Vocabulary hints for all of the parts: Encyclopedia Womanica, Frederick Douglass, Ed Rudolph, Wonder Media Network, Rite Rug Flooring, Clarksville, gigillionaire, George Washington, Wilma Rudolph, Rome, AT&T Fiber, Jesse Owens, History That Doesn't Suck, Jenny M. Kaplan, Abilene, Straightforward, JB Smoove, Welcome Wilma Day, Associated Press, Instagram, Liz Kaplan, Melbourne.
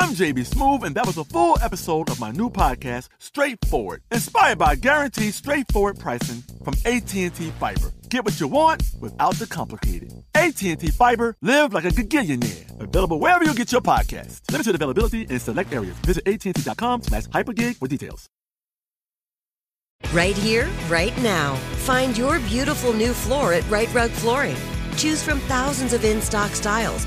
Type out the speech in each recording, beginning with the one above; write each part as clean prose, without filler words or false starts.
I'm JB Smoove, and that was a full episode of my new podcast, Straightforward, inspired by guaranteed straightforward pricing from AT&T Fiber. Get what you want without the complicated. AT&T Fiber, live like a gigillionaire. Available wherever you get your podcast. Limited availability in select areas. Visit AT&T.com/hypergig for details. Right here, right now. Find your beautiful new floor at Rite Rug Flooring. Choose from thousands of in-stock styles,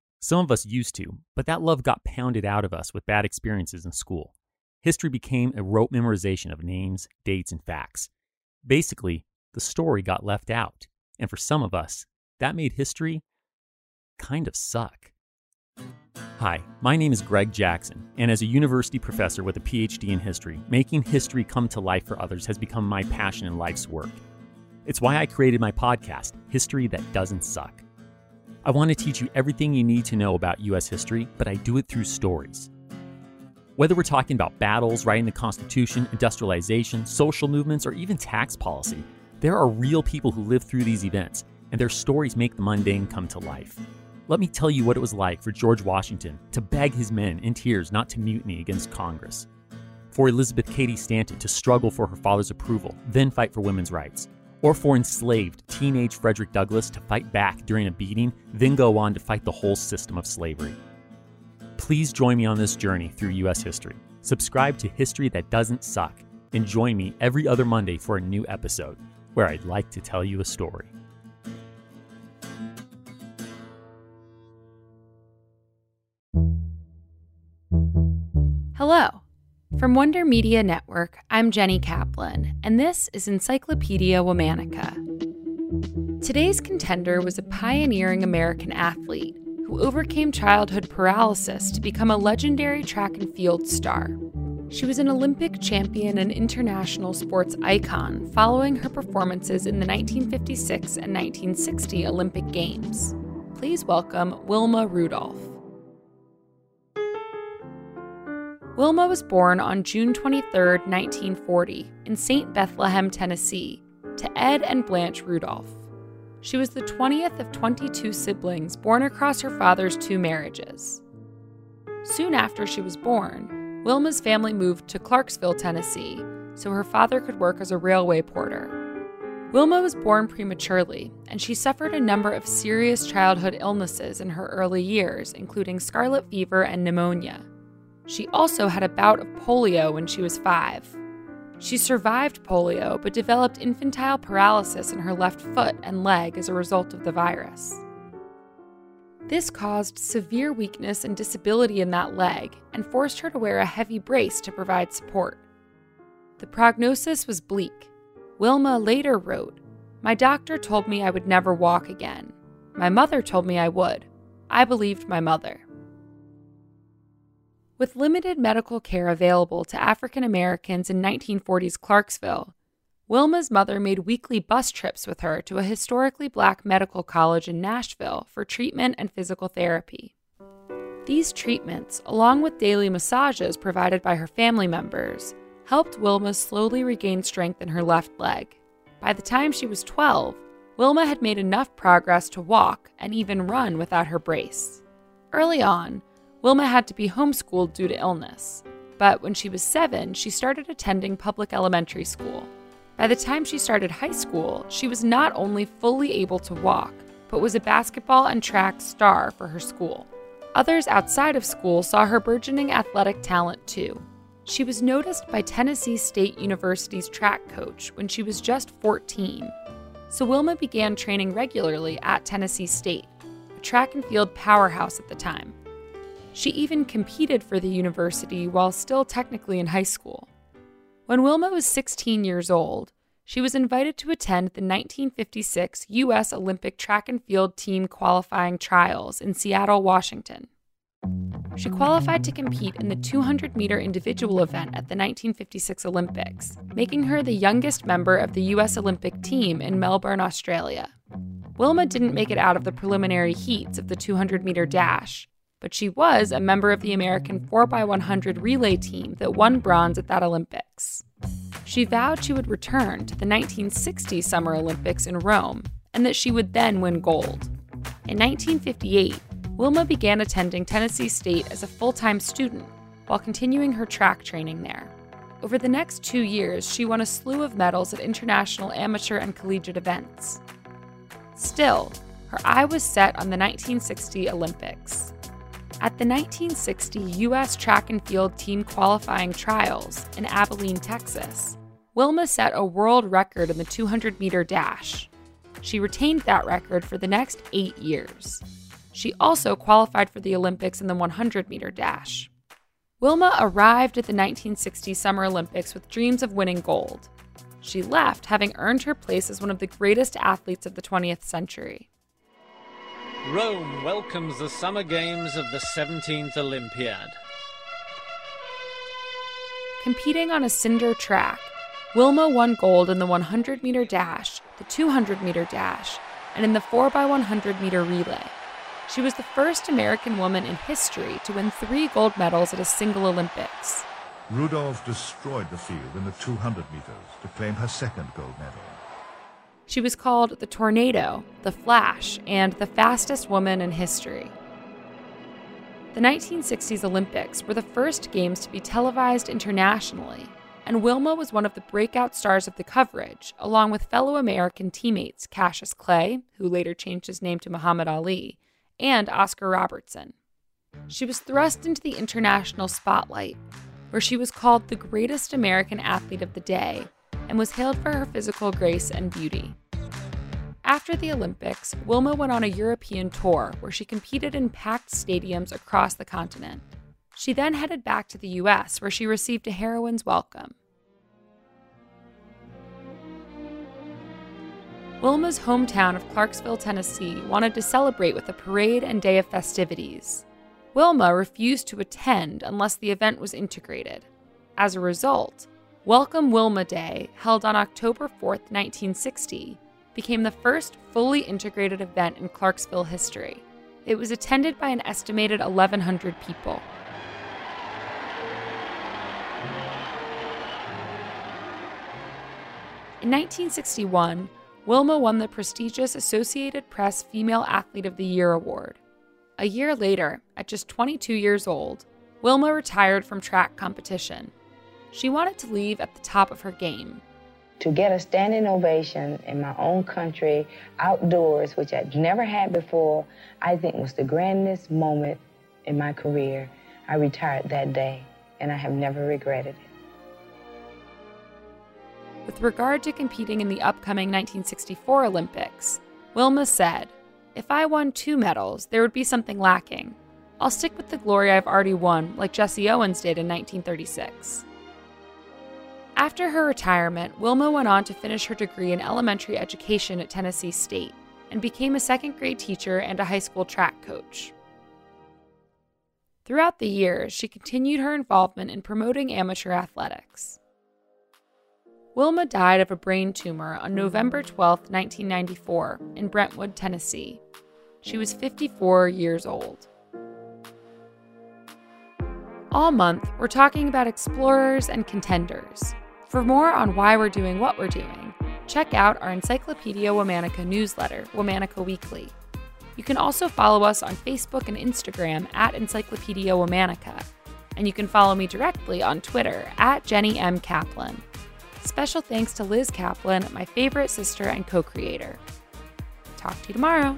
Some of us used to, but that love got pounded out of us with bad experiences in school. History became a rote memorization of names, dates, and facts. Basically, the story got left out, and for some of us, that made history kind of suck. Hi, my name is Greg Jackson, and as a university professor with a PhD in history, making history come to life for others has become my passion in life's work. It's why I created my podcast, History That Doesn't Suck. I want to teach you everything you need to know about U.S. history, but I do it through stories. Whether we're talking about battles, writing the Constitution, industrialization, social movements, or even tax policy, there are real people who live through these events, and their stories make the mundane come to life. Let me tell you what it was like for George Washington to beg his men in tears not to mutiny against Congress, for Elizabeth Cady Stanton to struggle for her father's approval, then fight for women's rights, or for enslaved teenage Frederick Douglass to fight back during a beating, then go on to fight the whole system of slavery. Please join me on this journey through U.S. history. Subscribe to History That Doesn't Suck, and join me every other Monday for a new episode where I'd like to tell you a story. Hello. From Wonder Media Network, I'm Jenny Kaplan, and this is Encyclopedia Womanica. Today's contender was a pioneering American athlete who overcame childhood paralysis to become a legendary track and field star. She was an Olympic champion and international sports icon following her performances in the 1956 and 1960 Olympic Games. Please welcome Wilma Rudolph. Wilma was born on June 23, 1940, in St. Bethlehem, Tennessee, to Ed and Blanche Rudolph. She was the 20th of 22 siblings born across her father's two marriages. Soon after she was born, Wilma's family moved to Clarksville, Tennessee, so her father could work as a railway porter. Wilma was born prematurely, and she suffered a number of serious childhood illnesses in her early years, including scarlet fever and pneumonia. She also had a bout of polio when she was 5. She survived polio, but developed infantile paralysis in her left foot and leg as a result of the virus. This caused severe weakness and disability in that leg and forced her to wear a heavy brace to provide support. The prognosis was bleak. Wilma later wrote, "My doctor told me I would never walk again. My mother told me I would. I believed my mother." With limited medical care available to African Americans in 1940s Clarksville, Wilma's mother made weekly bus trips with her to a historically black medical college in Nashville for treatment and physical therapy. These treatments, along with daily massages provided by her family members, helped Wilma slowly regain strength in her left leg. By the time she was 12, Wilma had made enough progress to walk and even run without her brace. Early on, Wilma had to be homeschooled due to illness, But when she was 7, she started attending public elementary school. By the time she started high school, she was not only fully able to walk, but was a basketball and track star for her school. Others outside of school saw her burgeoning athletic talent too. She was noticed by Tennessee State University's track coach when she was just 14. So Wilma began training regularly at Tennessee State, a track and field powerhouse at the time. She even competed for the university while still technically in high school. When Wilma was 16 years old, she was invited to attend the 1956 U.S. Olympic track and field team qualifying trials in Seattle, Washington. She qualified to compete in the 200-meter individual event at the 1956 Olympics, making her the youngest member of the U.S. Olympic team in Melbourne, Australia. Wilma didn't make it out of the preliminary heats of the 200-meter dash, but she was a member of the American 4x100 relay team that won bronze at that Olympics. She vowed she would return to the 1960 Summer Olympics in Rome, and that she would then win gold. In 1958, Wilma began attending Tennessee State as a full-time student while continuing her track training there. Over the next 2 years, she won a slew of medals at international amateur and collegiate events. Still, her eye was set on the 1960 Olympics. At the 1960 U.S. track and field team qualifying trials in Abilene, Texas, Wilma set a world record in the 200-meter dash. She retained that record for the next 8 years. She also qualified for the Olympics in the 100-meter dash. Wilma arrived at the 1960 Summer Olympics with dreams of winning gold. She left having earned her place as one of the greatest athletes of the 20th century. Rome welcomes the Summer Games of the 17th Olympiad. Competing on a cinder track, Wilma won gold in the 100-meter dash, the 200-meter dash, and in the 4x100-meter relay. She was the first American woman in history to win 3 gold medals at a single Olympics. Rudolph destroyed the field in the 200 meters to claim her second gold medal. She was called the Tornado, the Flash, and the fastest woman in history. The 1960s Olympics were the first games to be televised internationally, and Wilma was one of the breakout stars of the coverage, along with fellow American teammates Cassius Clay, who later changed his name to Muhammad Ali, and Oscar Robertson. She was thrust into the international spotlight, where she was called the greatest American athlete of the day, and was hailed for her physical grace and beauty. After the Olympics, Wilma went on a European tour where she competed in packed stadiums across the continent. She then headed back to the US, where she received a heroine's welcome. Wilma's hometown of Clarksville, Tennessee, wanted to celebrate with a parade and day of festivities. Wilma refused to attend unless the event was integrated. As a result, Welcome Wilma Day, held on October 4, 1960, became the first fully integrated event in Clarksville history. It was attended by an estimated 1,100 people. In 1961, Wilma won the prestigious Associated Press Female Athlete of the Year award. A year later, at just 22 years old, Wilma retired from track competition. She wanted to leave at the top of her game. To get a standing ovation in my own country, outdoors, which I'd never had before, I think was the grandest moment in my career. I retired that day, and I have never regretted it. With regard to competing in the upcoming 1964 Olympics, Wilma said, "If I won 2 medals, there would be something lacking. I'll stick with the glory I've already won, like Jesse Owens did in 1936. After her retirement, Wilma went on to finish her degree in elementary education at Tennessee State and became a second-grade teacher and a high school track coach. Throughout the years, she continued her involvement in promoting amateur athletics. Wilma died of a brain tumor on November 12, 1994, in Brentwood, Tennessee. She was 54 years old. All month, we're talking about explorers and contenders. For more on why we're doing what we're doing, check out our Encyclopedia Womanica newsletter, Womanica Weekly. You can also follow us on Facebook and Instagram at Encyclopedia Womanica, And you can follow me directly on Twitter at Jenny M. Kaplan. Special thanks to Liz Kaplan, my favorite sister and co-creator. Talk to you tomorrow.